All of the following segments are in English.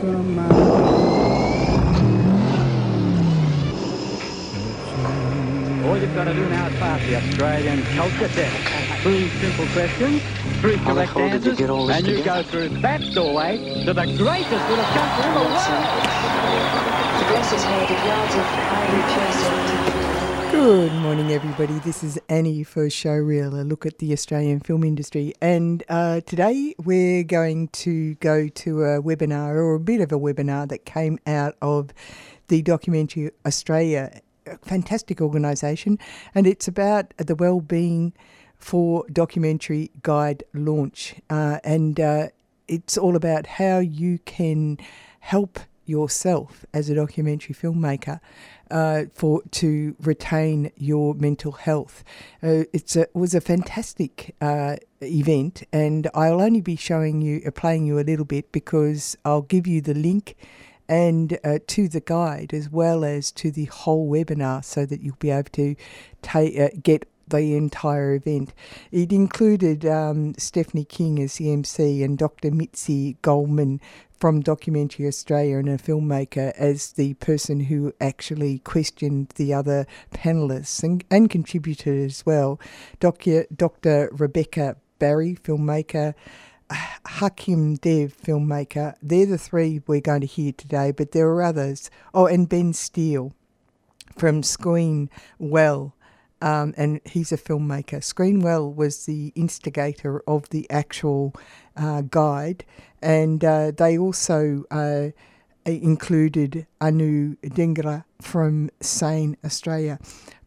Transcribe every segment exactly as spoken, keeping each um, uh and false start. from my All you've got to do now is pass the Australian culture test. Three simple questions, three correct answers, you and you together? Go through that doorway to the greatest little country in the world. The grass is made of yards of highly chased. Good morning, everybody. This is Annie for Showreel, a look at the Australian film industry. And uh, today we're going to go to a webinar, or a bit of a webinar, that came out of the Documentary Australia, fantastic organisation, and it's about the Wellbeing for Documentary Guide launch, uh, and uh, it's all about how you can help yourself as a documentary filmmaker uh, for to retain your mental health. Uh, it's a, it was a fantastic uh, event, and I'll only be showing you, uh, playing you a little bit, because I'll give you the link and uh, to the guide as well as to the whole webinar, so that you'll be able to ta- uh, get the entire event. It included um, Stephanie King as the M C and Dr Mitzi Goldman from Documentary Australia, and a filmmaker, as the person who actually questioned the other panellists and, and contributed as well. Doctor Doctor Rebecca Barry, filmmaker, Akhim Dev, filmmaker. They're the three we're going to hear today, but there are others. Oh, and Ben Steele from Screen Well, um, and he's a filmmaker. Screen Well was the instigator of the actual uh, guide, and uh, they also uh, included Anu Dengra from SANE Australia.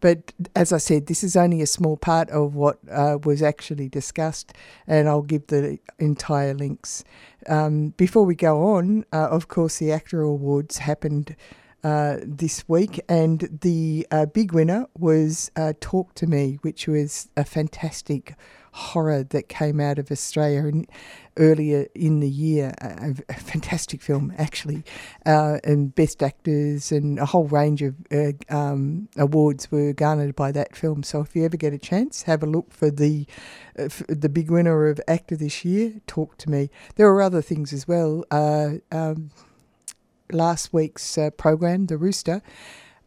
But as I said, this is only a small part of what uh, was actually discussed, and I'll give the entire links. Um, before we go on, uh, of course, the Actor Awards happened uh, this week, and the uh, big winner was uh, Talk to Me, which was a fantastic horror that came out of Australia in, earlier in the year. A, a fantastic film, actually, uh, and best actors and a whole range of uh, um, awards were garnered by that film. So if you ever get a chance, have a look for the uh, for the big winner of Actor this year, Talk to Me. There are other things as well. Uh, um, last week's uh, program, The Rooster,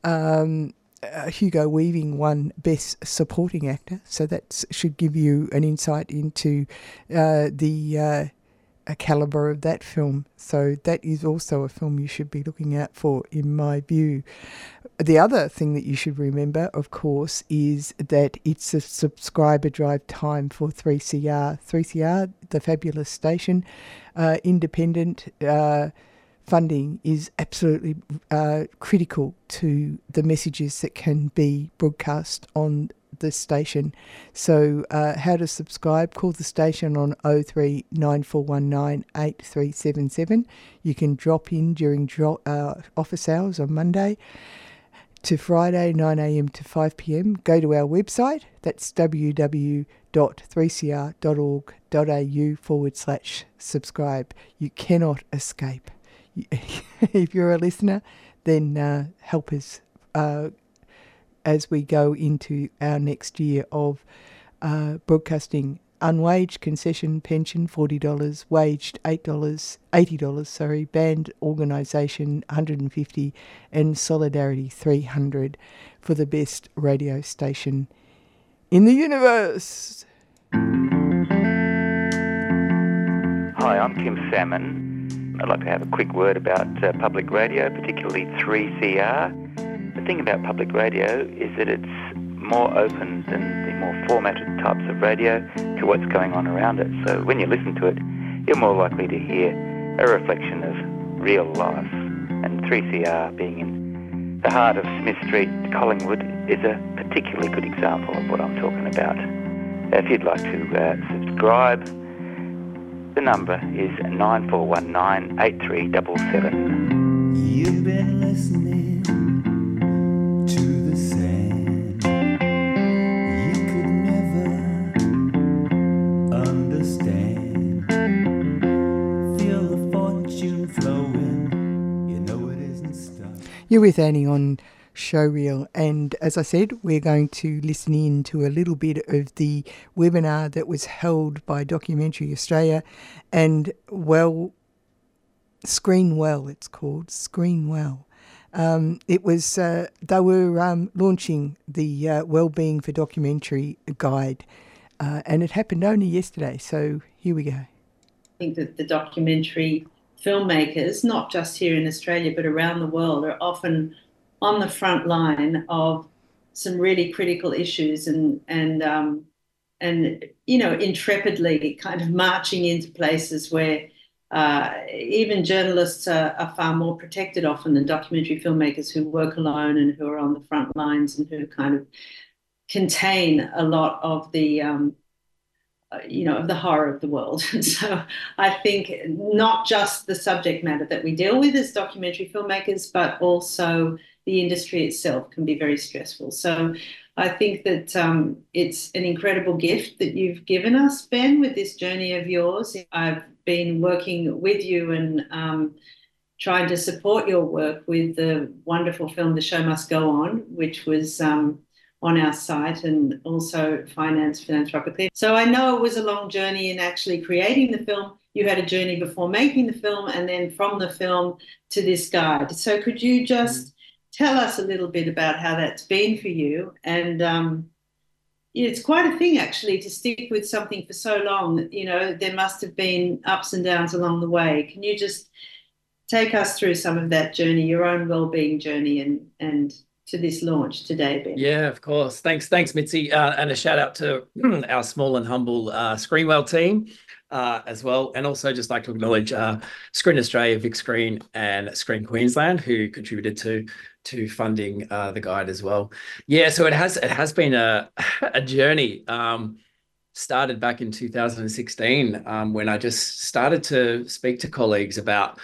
um, Uh, Hugo Weaving won Best Supporting Actor, so that should give you an insight into uh, the uh, calibre of that film. So that is also a film you should be looking out for, in my view. The other thing that you should remember, of course, is that it's a subscriber drive time for three C R. three C R, the fabulous station, uh, independent uh funding is absolutely uh, critical to the messages that can be broadcast on the station. So uh, how to subscribe? Call the station on oh three nine four one nine eight three seven seven. You can drop in during dro- uh, office hours on Monday to Friday, nine a.m. to five p.m. Go to our website, that's w w w dot three c r dot org dot a u forward slash subscribe. You cannot escape. If you're a listener, then uh, help us uh, as we go into our next year of uh, broadcasting. Unwaged concession pension forty dollars, waged eight dollars, eighty dollars, sorry, band organisation one hundred fifty dollars, and Solidarity three hundred dollars for the best radio station in the universe. Hi, I'm Kim Salmon. I'd like to have a quick word about uh, public radio, particularly three C R. The thing about public radio is that it's more open than the more formatted types of radio to what's going on around it. So when you listen to it, you're more likely to hear a reflection of real life. And three C R being in the heart of Smith Street, Collingwood, is a particularly good example of what I'm talking about. If you'd like to uh, subscribe, the number is nine four one nine eight three seven seven. You've been listening to the sand. You could never understand. Feel the fortune flowing. You know it isn't stuff. You're with Annie on Showreel, and as I said, we're going to listen in to a little bit of the webinar that was held by Documentary Australia and well Screen Well, it's called Screen Well. Um, it was uh, they were um, launching the uh, Wellbeing for Documentary Guide, uh, and it happened only yesterday. So here we go. I think that the documentary filmmakers, not just here in Australia but around the world, are often on the front line of some really critical issues and, and, um, and you know, intrepidly kind of marching into places where uh, even journalists are, are far more protected often than documentary filmmakers who work alone and who are on the front lines and who kind of contain a lot of the, um, you know, of the horror of the world. And so I think not just the subject matter that we deal with as documentary filmmakers, but also the industry itself can be very stressful. So I think that um, it's an incredible gift that you've given us, Ben, with this journey of yours. I've been working with you and um, trying to support your work with the wonderful film The Show Must Go On, which was um, on our site and also financed philanthropically. So I know it was a long journey in actually creating the film. You had a journey before making the film and then from the film to this guide. So could you just tell us a little bit about how that's been for you? And um, it's quite a thing, actually, to stick with something for so long. You know, there must have been ups and downs along the way. Can you just take us through some of that journey, your own wellbeing journey, and and to this launch today, Ben? Yeah, of course. Thanks, thanks, Mitzi, uh, and a shout out to our small and humble uh, Screenwell team uh, as well, and also just like to acknowledge uh, Screen Australia, VicScreen, and Screen Queensland, who contributed to. to funding uh, the guide as well. Yeah, so it has it has been a, a journey. Um, started back in two thousand sixteen um, when I just started to speak to colleagues about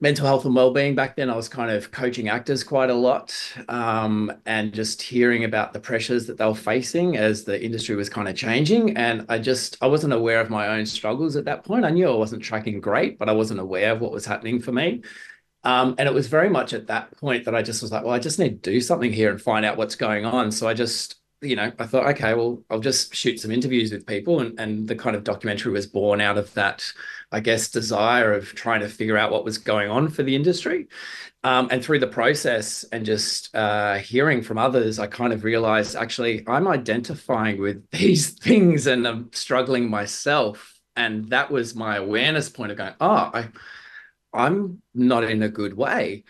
mental health and wellbeing. Back then I was kind of coaching actors quite a lot um, and just hearing about the pressures that they were facing as the industry was kind of changing. And I just, I wasn't aware of my own struggles at that point. I knew I wasn't tracking great, but I wasn't aware of what was happening for me. Um, and it was very much at that point that I just was like, well, I just need to do something here and find out what's going on. So I just, you know, I thought, okay, well, I'll just shoot some interviews with people. And, and the kind of documentary was born out of that, I guess, desire of trying to figure out what was going on for the industry. Um, and through the process and just uh, hearing from others, I kind of realized, actually, I'm identifying with these things and I'm struggling myself. And that was my awareness point of going, oh, I... I'm not in a good way.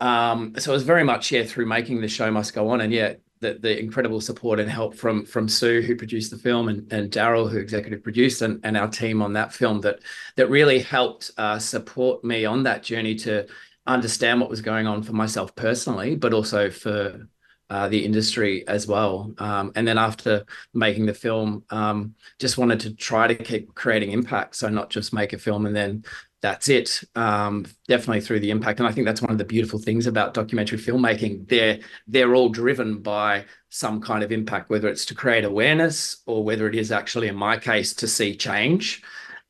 Um, so it was very much, yeah, through making The Show Must Go On. And yeah, the, the incredible support and help from from Sue, who produced the film, and, and Daryl, who executive produced, and, and our team on that film that that really helped uh, support me on that journey to understand what was going on for myself personally, but also for uh, the industry as well. Um, and then after making the film, um, just wanted to try to keep creating impact. So not just make a film and then that's it, um, definitely through the impact. And I think that's one of the beautiful things about documentary filmmaking. They're, they're all driven by some kind of impact, whether it's to create awareness or whether it is actually, in my case, to see change.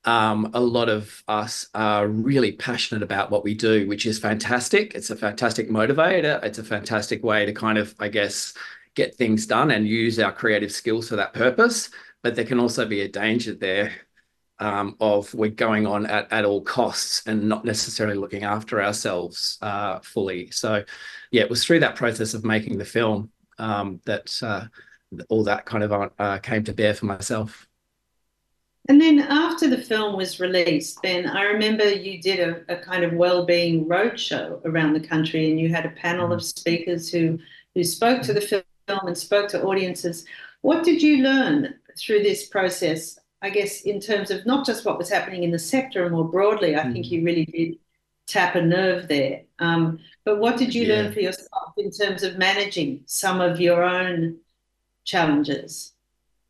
Um, a lot of us are really passionate about what we do, which is fantastic. It's a fantastic motivator. It's a fantastic way to kind of, I guess, get things done and use our creative skills for that purpose. But there can also be a danger there. Um, of we're going on at, at all costs and not necessarily looking after ourselves uh, fully. So, yeah, it was through that process of making the film um, that uh, all that kind of uh, came to bear for myself. And then after the film was released, Ben, I remember you did a, a kind of wellbeing roadshow around the country, and you had a panel of speakers who, who spoke to the film film and spoke to audiences. What did you learn through this process, I guess, in terms of not just what was happening in the sector and more broadly? I mm. think you really did tap a nerve there. Um, but what did you yeah. learn for yourself in terms of managing some of your own challenges?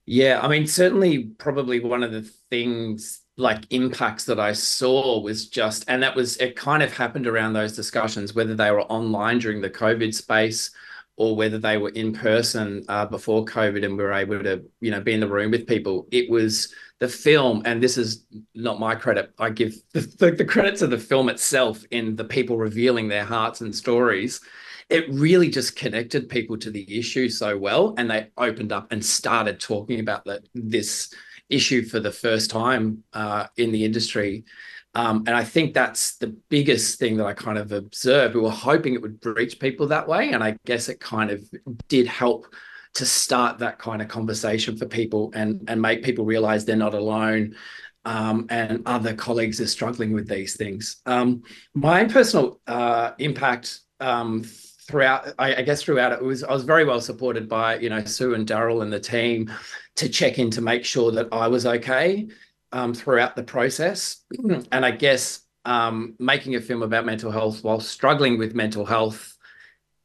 Yeah, I mean, certainly probably one of the things, like impacts that I saw was just, and that was, it kind of happened around those discussions, whether they were online during the COVID space or whether they were in person uh, before COVID and we were able to, you know, be in the room with people. It was the film, and this is not my credit. I give the, the, the credit to the film itself in the people revealing their hearts and stories. It really just connected people to the issue so well, and they opened up and started talking about the, this issue for the first time uh, in the industry. Um, and I think that's the biggest thing that I kind of observed. We were hoping it would reach people that way, and I guess it kind of did help to start that kind of conversation for people and, and make people realise they're not alone, um, and other colleagues are struggling with these things. Um, my own personal uh, impact um, throughout, I, I guess throughout it, was I was very well supported by, you know, Sue and Daryl and the team to check in to make sure that I was okay um, throughout the process. And I guess um, making a film about mental health while struggling with mental health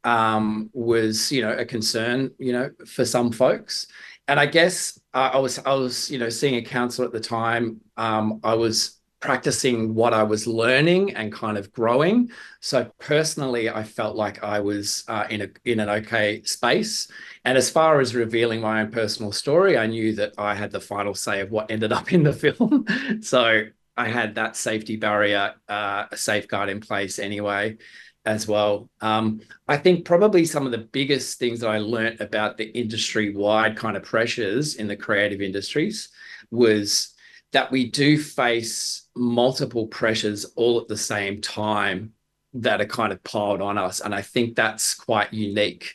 um, was, you know, a concern, you know, for some folks. And I guess uh, I was, I was, you know, seeing a counsellor at the time. Um, I was practicing what I was learning and kind of growing. So personally, I felt like I was uh, in a in an okay space. And as far as revealing my own personal story, I knew that I had the final say of what ended up in the film. So I had that safety barrier, uh, a safeguard in place anyway, as well. Um, I think probably some of the biggest things that I learned about the industry-wide kind of pressures in the creative industries was that we do face multiple pressures all at the same time that are kind of piled on us. And I think that's quite unique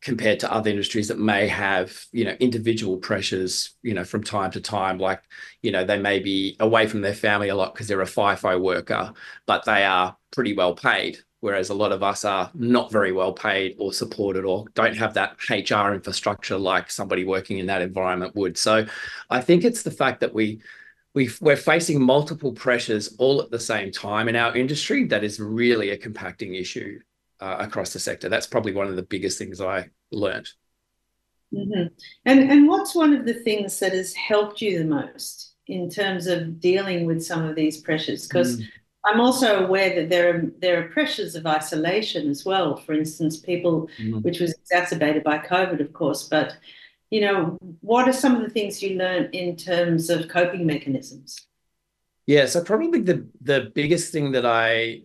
compared to other industries that may have, you know, individual pressures, you know, from time to time, like, you know, they may be away from their family a lot because they're a FIFO worker, but they are pretty well paid. Whereas a lot of us are not very well paid or supported or don't have that H R infrastructure like somebody working in that environment would. So I think it's the fact that we We've, we're facing multiple pressures all at the same time in our industry. That is really a compacting issue uh, across the sector. That's probably one of the biggest things I learned. Mm-hmm. And, and what's one of the things that has helped you the most in terms of dealing with some of these pressures? Because mm. I'm also aware that there are, there are pressures of isolation as well. For instance, people, mm. which was exacerbated by COVID, of course, but you know, what are some of the things you learn in terms of coping mechanisms? Yeah, so probably the, the biggest thing that I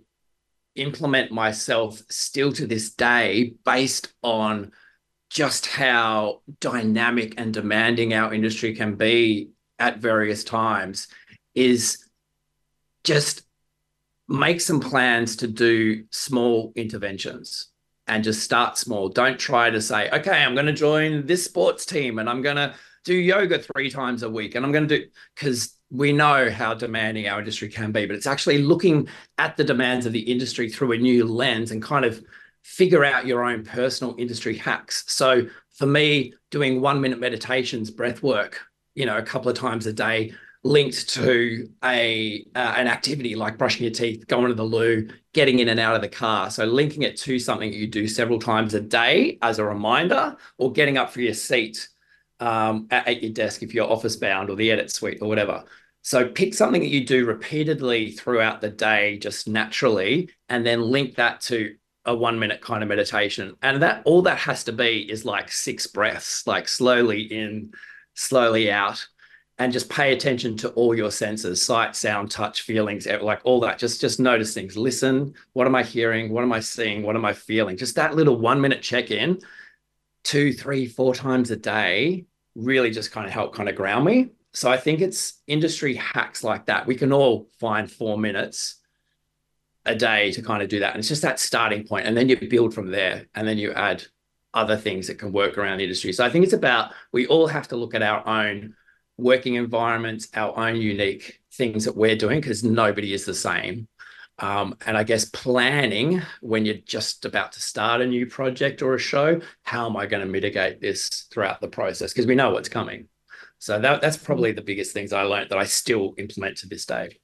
implement myself still to this day, based on just how dynamic and demanding our industry can be at various times, is just make some plans to do small interventions. And just start small. Don't try to say, okay, I'm going to join this sports team and I'm going to do yoga three times a week and I'm going to do, because we know how demanding our industry can be, but it's actually looking at the demands of the industry through a new lens and kind of figure out your own personal industry hacks. So for me, doing one minute meditations, breath work, you know, a couple of times a day, linked to a uh, an activity like brushing your teeth, going to the loo, getting in and out of the car. So linking it to something you do several times a day as a reminder, or getting up from your seat um, at, at your desk if you're office bound, or the edit suite or whatever. So pick something that you do repeatedly throughout the day just naturally, and then link that to a one minute kind of meditation. And that all that has to be is like six breaths, like slowly in, slowly out. And just pay attention to all your senses, sight, sound, touch, feelings, like all that. Just, just notice things. Listen, what am I hearing? What am I seeing? What am I feeling? Just that little one-minute check-in, two, three, four times a day, really just kind of help kind of ground me. So I think it's industry hacks like that. We can all find four minutes a day to kind of do that. And it's just that starting point. And then you build from there, and then you add other things that can work around the industry. So I think it's about, we all have to look at our own working environments, our own unique things that we're doing, because nobody is the same. Um, and I guess planning when you're just about to start a new project or a show, how am I going to mitigate this throughout the process? Because we know what's coming. So that, that's probably the biggest things I learned that I still implement to this day.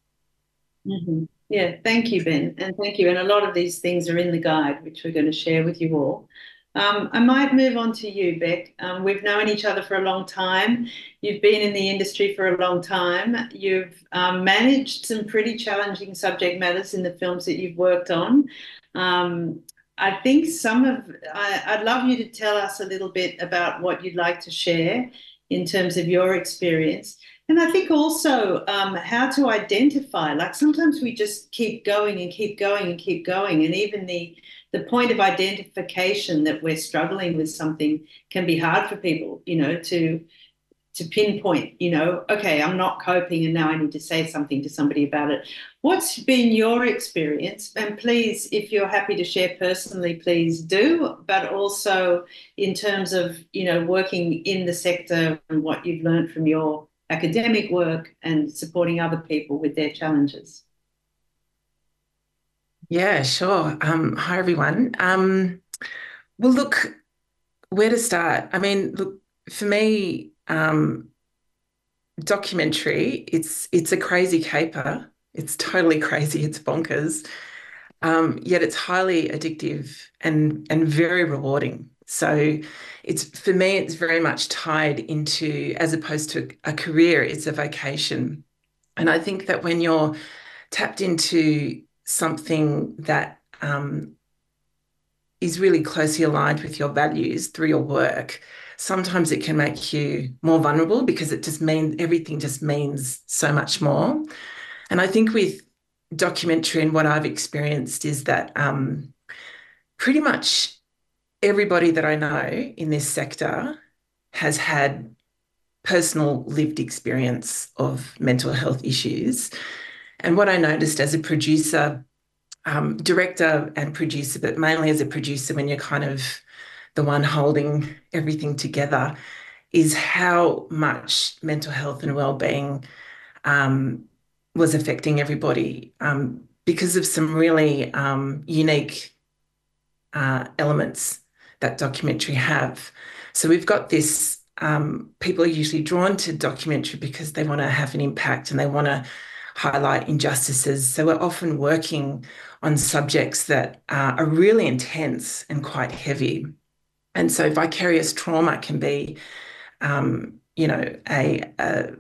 Mm-hmm. Yeah, thank you, Ben, and thank you. And a lot of these things are in the guide, which we're going to share with you all. Um, I might move on to you, Bec. Um, we've known each other for a long time. You've been in the industry for a long time. You've um, managed some pretty challenging subject matters in the films that you've worked on. Um, I think some of, I, I'd love you to tell us a little bit about what you'd like to share in terms of your experience. And I think also um, how to identify, like sometimes we just keep going and keep going and keep going, and even the The point of identification that we're struggling with something can be hard for people, you know, to to pinpoint, you know, okay, I'm not coping and now I need to say something to somebody about it. What's been your experience? And please, if you're happy to share personally, please do, but also in terms of, you know, working in the sector and what you've learned from your academic work and supporting other people with their challenges. Yeah, sure. Um, hi, everyone. Um, well, look, where to start? I mean, look, for me, um, documentary, it's it's a crazy caper. It's totally crazy. It's bonkers. Um, yet it's highly addictive and, and very rewarding. So it's, for me, it's very much tied into, as opposed to a career, it's a vocation. And I think that when you're tapped into something that um, is really closely aligned with your values through your work, sometimes it can make you more vulnerable because it just means, everything just means so much more. And I think with documentary and what I've experienced is that um, pretty much everybody that I know in this sector has had personal lived experience of mental health issues. And what I noticed as a producer, um, director and producer, but mainly as a producer when you're kind of the one holding everything together, is how much mental health and wellbeing um, was affecting everybody um, because of some really um, unique uh, elements that documentary have. So we've got this, um, people are usually drawn to documentary because they want to have an impact and they want to highlight injustices. So we're often working on subjects that uh, are really intense and quite heavy. And so vicarious trauma can be, um, you know, a, a,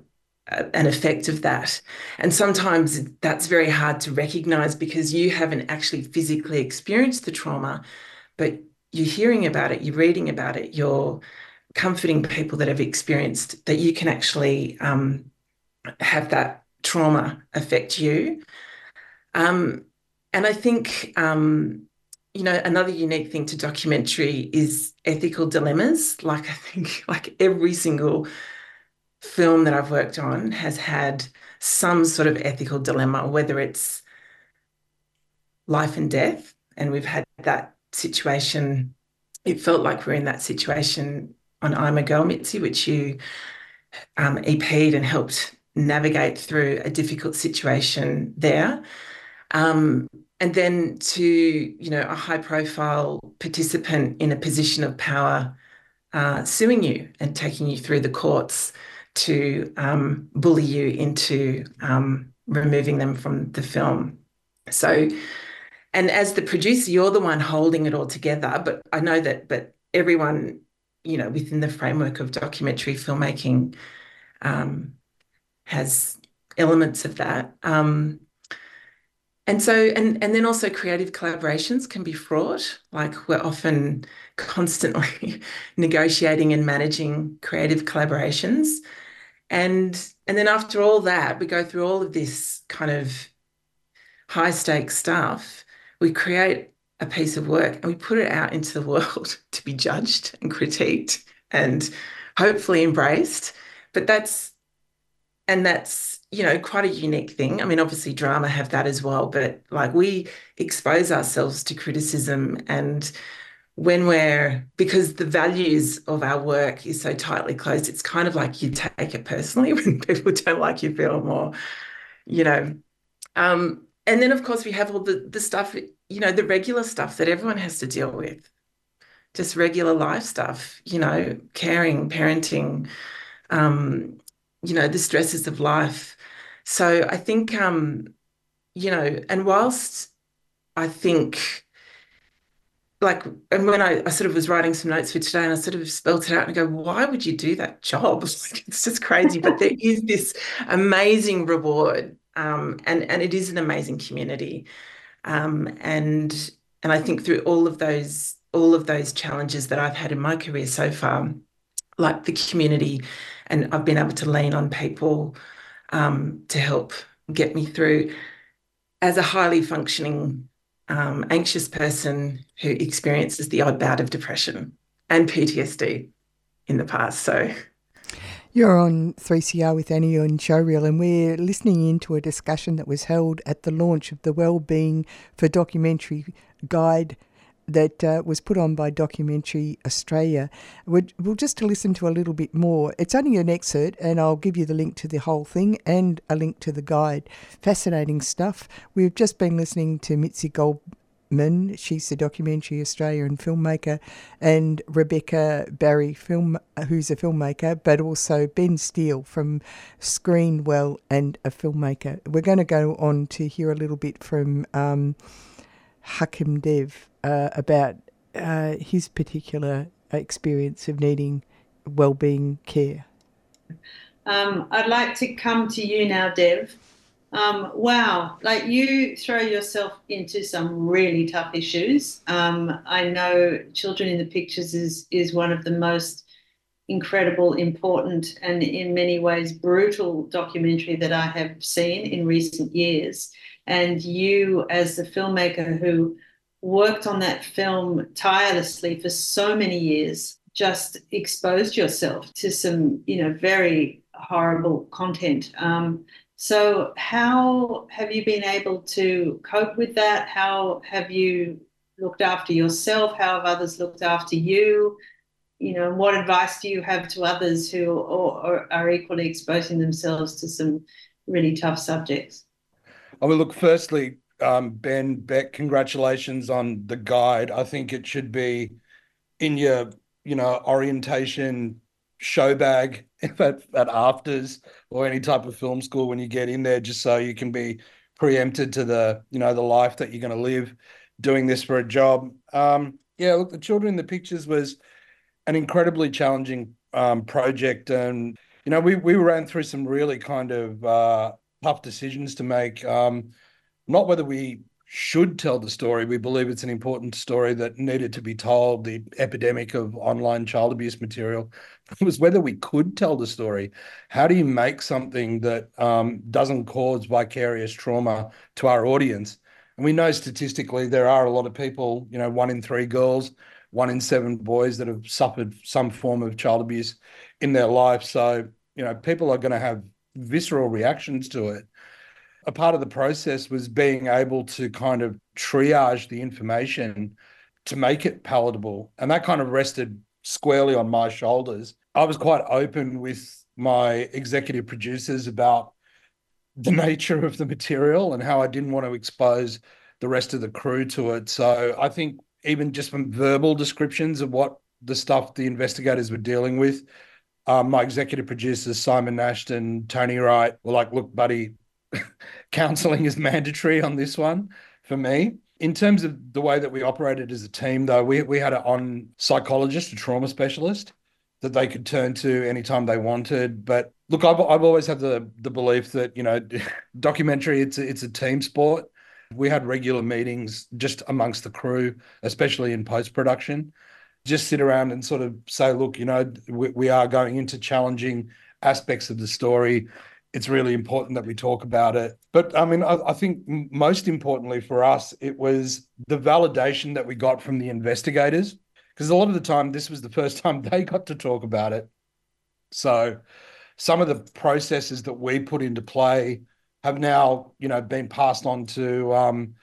a, an effect of that. And sometimes that's very hard to recognise because you haven't actually physically experienced the trauma, but you're hearing about it, you're reading about it, you're comforting people that have experienced that you can actually um, have that trauma affect you. Um, and I think, um, you know, another unique thing to documentary is ethical dilemmas. Like I think like every single film that I've worked on has had some sort of ethical dilemma, whether it's life and death. And we've had that situation. It felt like we're in that situation on I'm a Girl, Mitzi, which you um, E P'd and helped navigate through a difficult situation there. Um, and then to, you know, a high profile participant in a position of power uh, suing you and taking you through the courts to um, bully you into um, removing them from the film. So, and as the producer, you're the one holding it all together, but I know that, but everyone, you know, within the framework of documentary filmmaking, um, has elements of that. Um, and so, and, and then also creative collaborations can be fraught. Like we're often constantly negotiating and managing creative collaborations. And, and then after all that, we go through all of this kind of high stakes stuff. We create a piece of work and we put it out into the world to be judged and critiqued and hopefully embraced. But that's, And that's, you know, quite a unique thing. I mean, obviously drama have that as well, but like we expose ourselves to criticism, and when we're, because the values of our work is so tightly closed, it's kind of like you take it personally when people don't like your film or, you know. Um, And then, of course, we have all the, the stuff, you know, the regular stuff that everyone has to deal with, just regular life stuff, you know, caring, parenting, um, you know, the stresses of life. So I think, um, you know, and whilst I think, like, and when I, I sort of was writing some notes for today and I sort of spelt it out and I go, why would you do that job? It's just crazy. But there is this amazing reward, um, and, and it is an amazing community. Um, and and I think through all of those, all of those challenges that I've had in my career so far, like the community, and I've been able to lean on people um, to help get me through. As a highly functioning, um, anxious person who experiences the odd bout of depression and P T S D in the past, so... You're on three C R with Annie on Showreel, and we're listening into a discussion that was held at the launch of the Wellbeing for Documentary Guide that uh, was put on by Documentary Australia. We'd, we'll just to listen to a little bit more. It's only an excerpt, and I'll give you the link to the whole thing and a link to the guide. Fascinating stuff. We've just been listening to Mitzi Goldman. She's the Documentary Australia and filmmaker, and Rebecca Barry, film, who's a filmmaker, but also Ben Steele from Screen Well and a filmmaker. We're going to go on to hear a little bit from um, Akhim Dev, Uh, about uh, his particular experience of needing wellbeing care. Um, I'd like to come to you now, Dev. Um, wow, like you throw yourself into some really tough issues. Um, I know Children in the Pictures is, is one of the most incredible, important, and in many ways brutal documentary that I have seen in recent years. And you, as the filmmaker who worked on that film tirelessly for so many years, just exposed yourself to some, you know, very horrible content. Um, so how have you been able to cope with that? How have you looked after yourself? How have others looked after you? You know, what advice do you have to others who or, or are equally exposing themselves to some really tough subjects? I will look, firstly, Um, Ben, Beck, congratulations on the guide. I think it should be in your, you know, orientation show bag at, at afters or any type of film school when you get in there, just so you can be preempted to the, you know, the life that you're going to live doing this for a job. Um, yeah, look, the Children in the Pictures was an incredibly challenging um, project, and, you know, we, we ran through some really kind of uh, tough decisions to make. Um, Not whether we should tell the story. We believe it's an important story that needed to be told. The epidemic of online child abuse material, it was whether we could tell the story. How do you make something that um, doesn't cause vicarious trauma to our audience? And we know statistically there are a lot of people, you know, one in three girls, one in seven boys that have suffered some form of child abuse in their life. So, you know, people are going to have visceral reactions to it. A part of the process was being able to kind of triage the information to make it palatable. And that kind of rested squarely on my shoulders. I was quite open with my executive producers about the nature of the material and how I didn't want to expose the rest of the crew to it. So I think even just from verbal descriptions of what the stuff the investigators were dealing with, um, my executive producers, Simon Nashton, Tony Wright, were like, look, buddy, counselling is mandatory on this one for me. In terms of the way that we operated as a team, though, we we had an on psychologist, a trauma specialist that they could turn to anytime they wanted. But look, I've I've always had the the belief that, you know, documentary, it's a, it's a team sport. We had regular meetings just amongst the crew, especially in post-production, just sit around and sort of say, look, you know, we, we are going into challenging aspects of the story. It's really important that we talk about it. But I mean, I, I think most importantly for us, it was the validation that we got from the investigators, because a lot of the time, this was the first time they got to talk about it. So some of the processes that we put into play have now, you know, been passed on to um,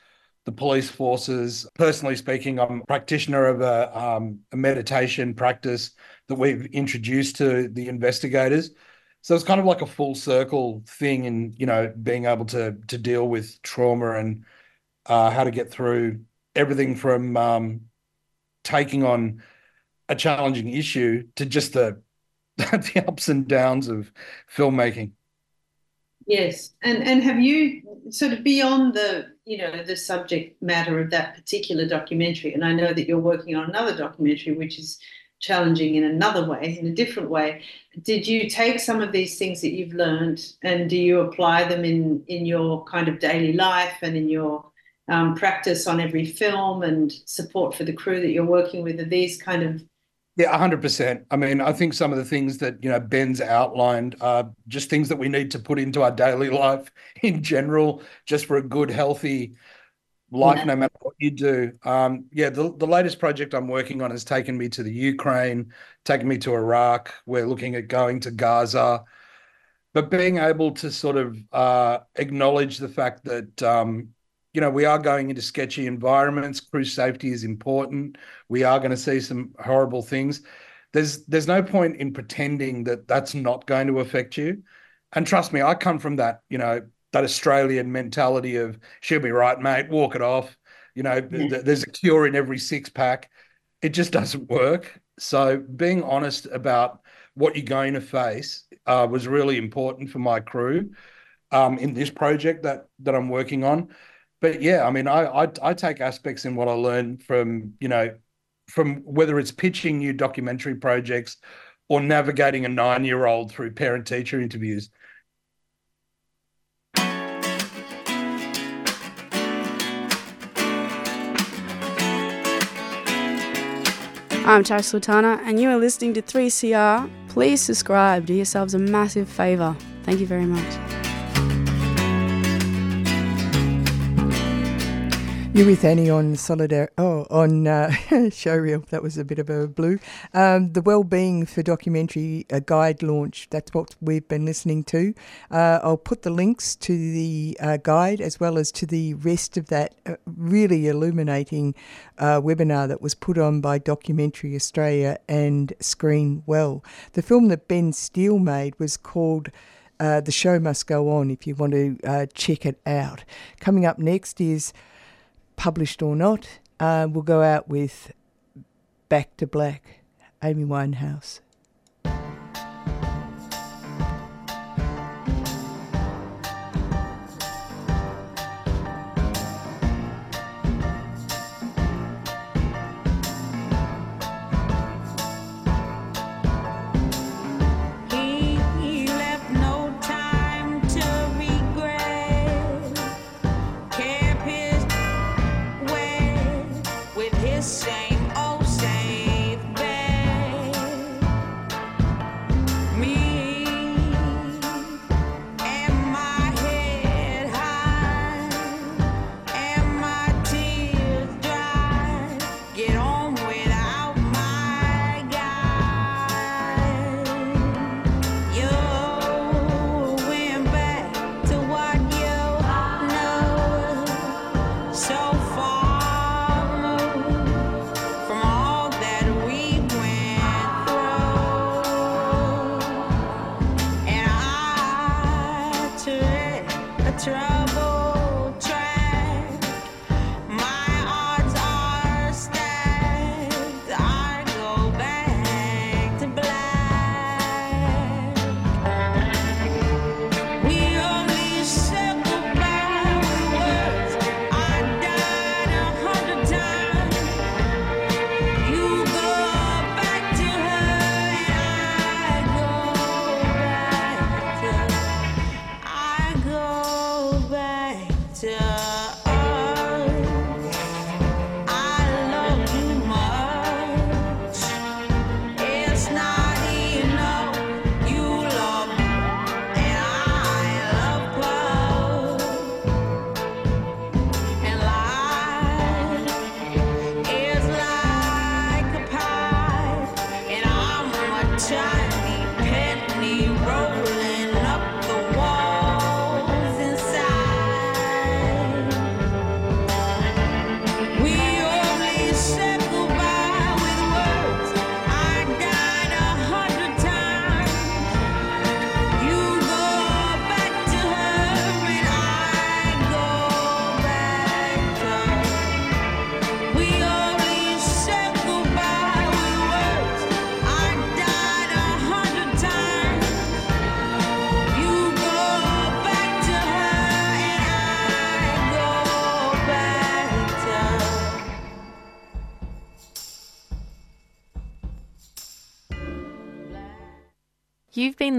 the police forces. Personally speaking, I'm a practitioner of a, um, a meditation practice that we've introduced to the investigators. So it's kind of like a full circle thing, and, you know, being able to to deal with trauma and uh, how to get through everything from um, taking on a challenging issue to just the the ups and downs of filmmaking. Yes, and and have you sort of beyond the, you know, the subject matter of that particular documentary, and I know that you're working on another documentary which is challenging in another way, in a different way, did you take some of these things that you've learned and do you apply them in, in your kind of daily life and in your um, practice on every film and support for the crew that you're working with? Are these kind of... Yeah, one hundred percent. I mean, I think some of the things that, you know, Ben's outlined are just things that we need to put into our daily life in general, just for a good, healthy life, yeah. No matter what you do. Um, yeah, the, the latest project I'm working on has taken me to the Ukraine, taken me to Iraq. We're looking at going to Gaza. But being able to sort of uh, acknowledge the fact that, um, you know, we are going into sketchy environments. Crew safety is important. We are going to see some horrible things. There's there's no point in pretending that that's not going to affect you. And trust me, I come from that, you know, that Australian mentality of, she'll be right, mate, walk it off. You know, yeah. th- there's a cure in every six pack. It just doesn't work. So being honest about what you're going to face uh, was really important for my crew um, in this project that that I'm working on. But yeah, I mean, I, I I take aspects in what I learned from, you know, from whether it's pitching new documentary projects or navigating a nine-year-old through parent-teacher interviews. I'm Tara Sultana and you are listening to three C R. Please subscribe. Do yourselves a massive favour. Thank you very much. You're with Annie on Solidar- oh, on uh, Showreel. That was a bit of a blue. Um, the Wellbeing for Documentary a Guide launch, that's what we've been listening to. Uh, I'll put the links to the uh, guide as well as to the rest of that uh, really illuminating uh, webinar that was put on by Documentary Australia and Screen Well. The film that Ben Steele made was called... Uh, The Show Must Go On, if you want to uh, check it out. Coming up next is Published or Not. Uh, we'll go out with Back to Black, Amy Winehouse. You've been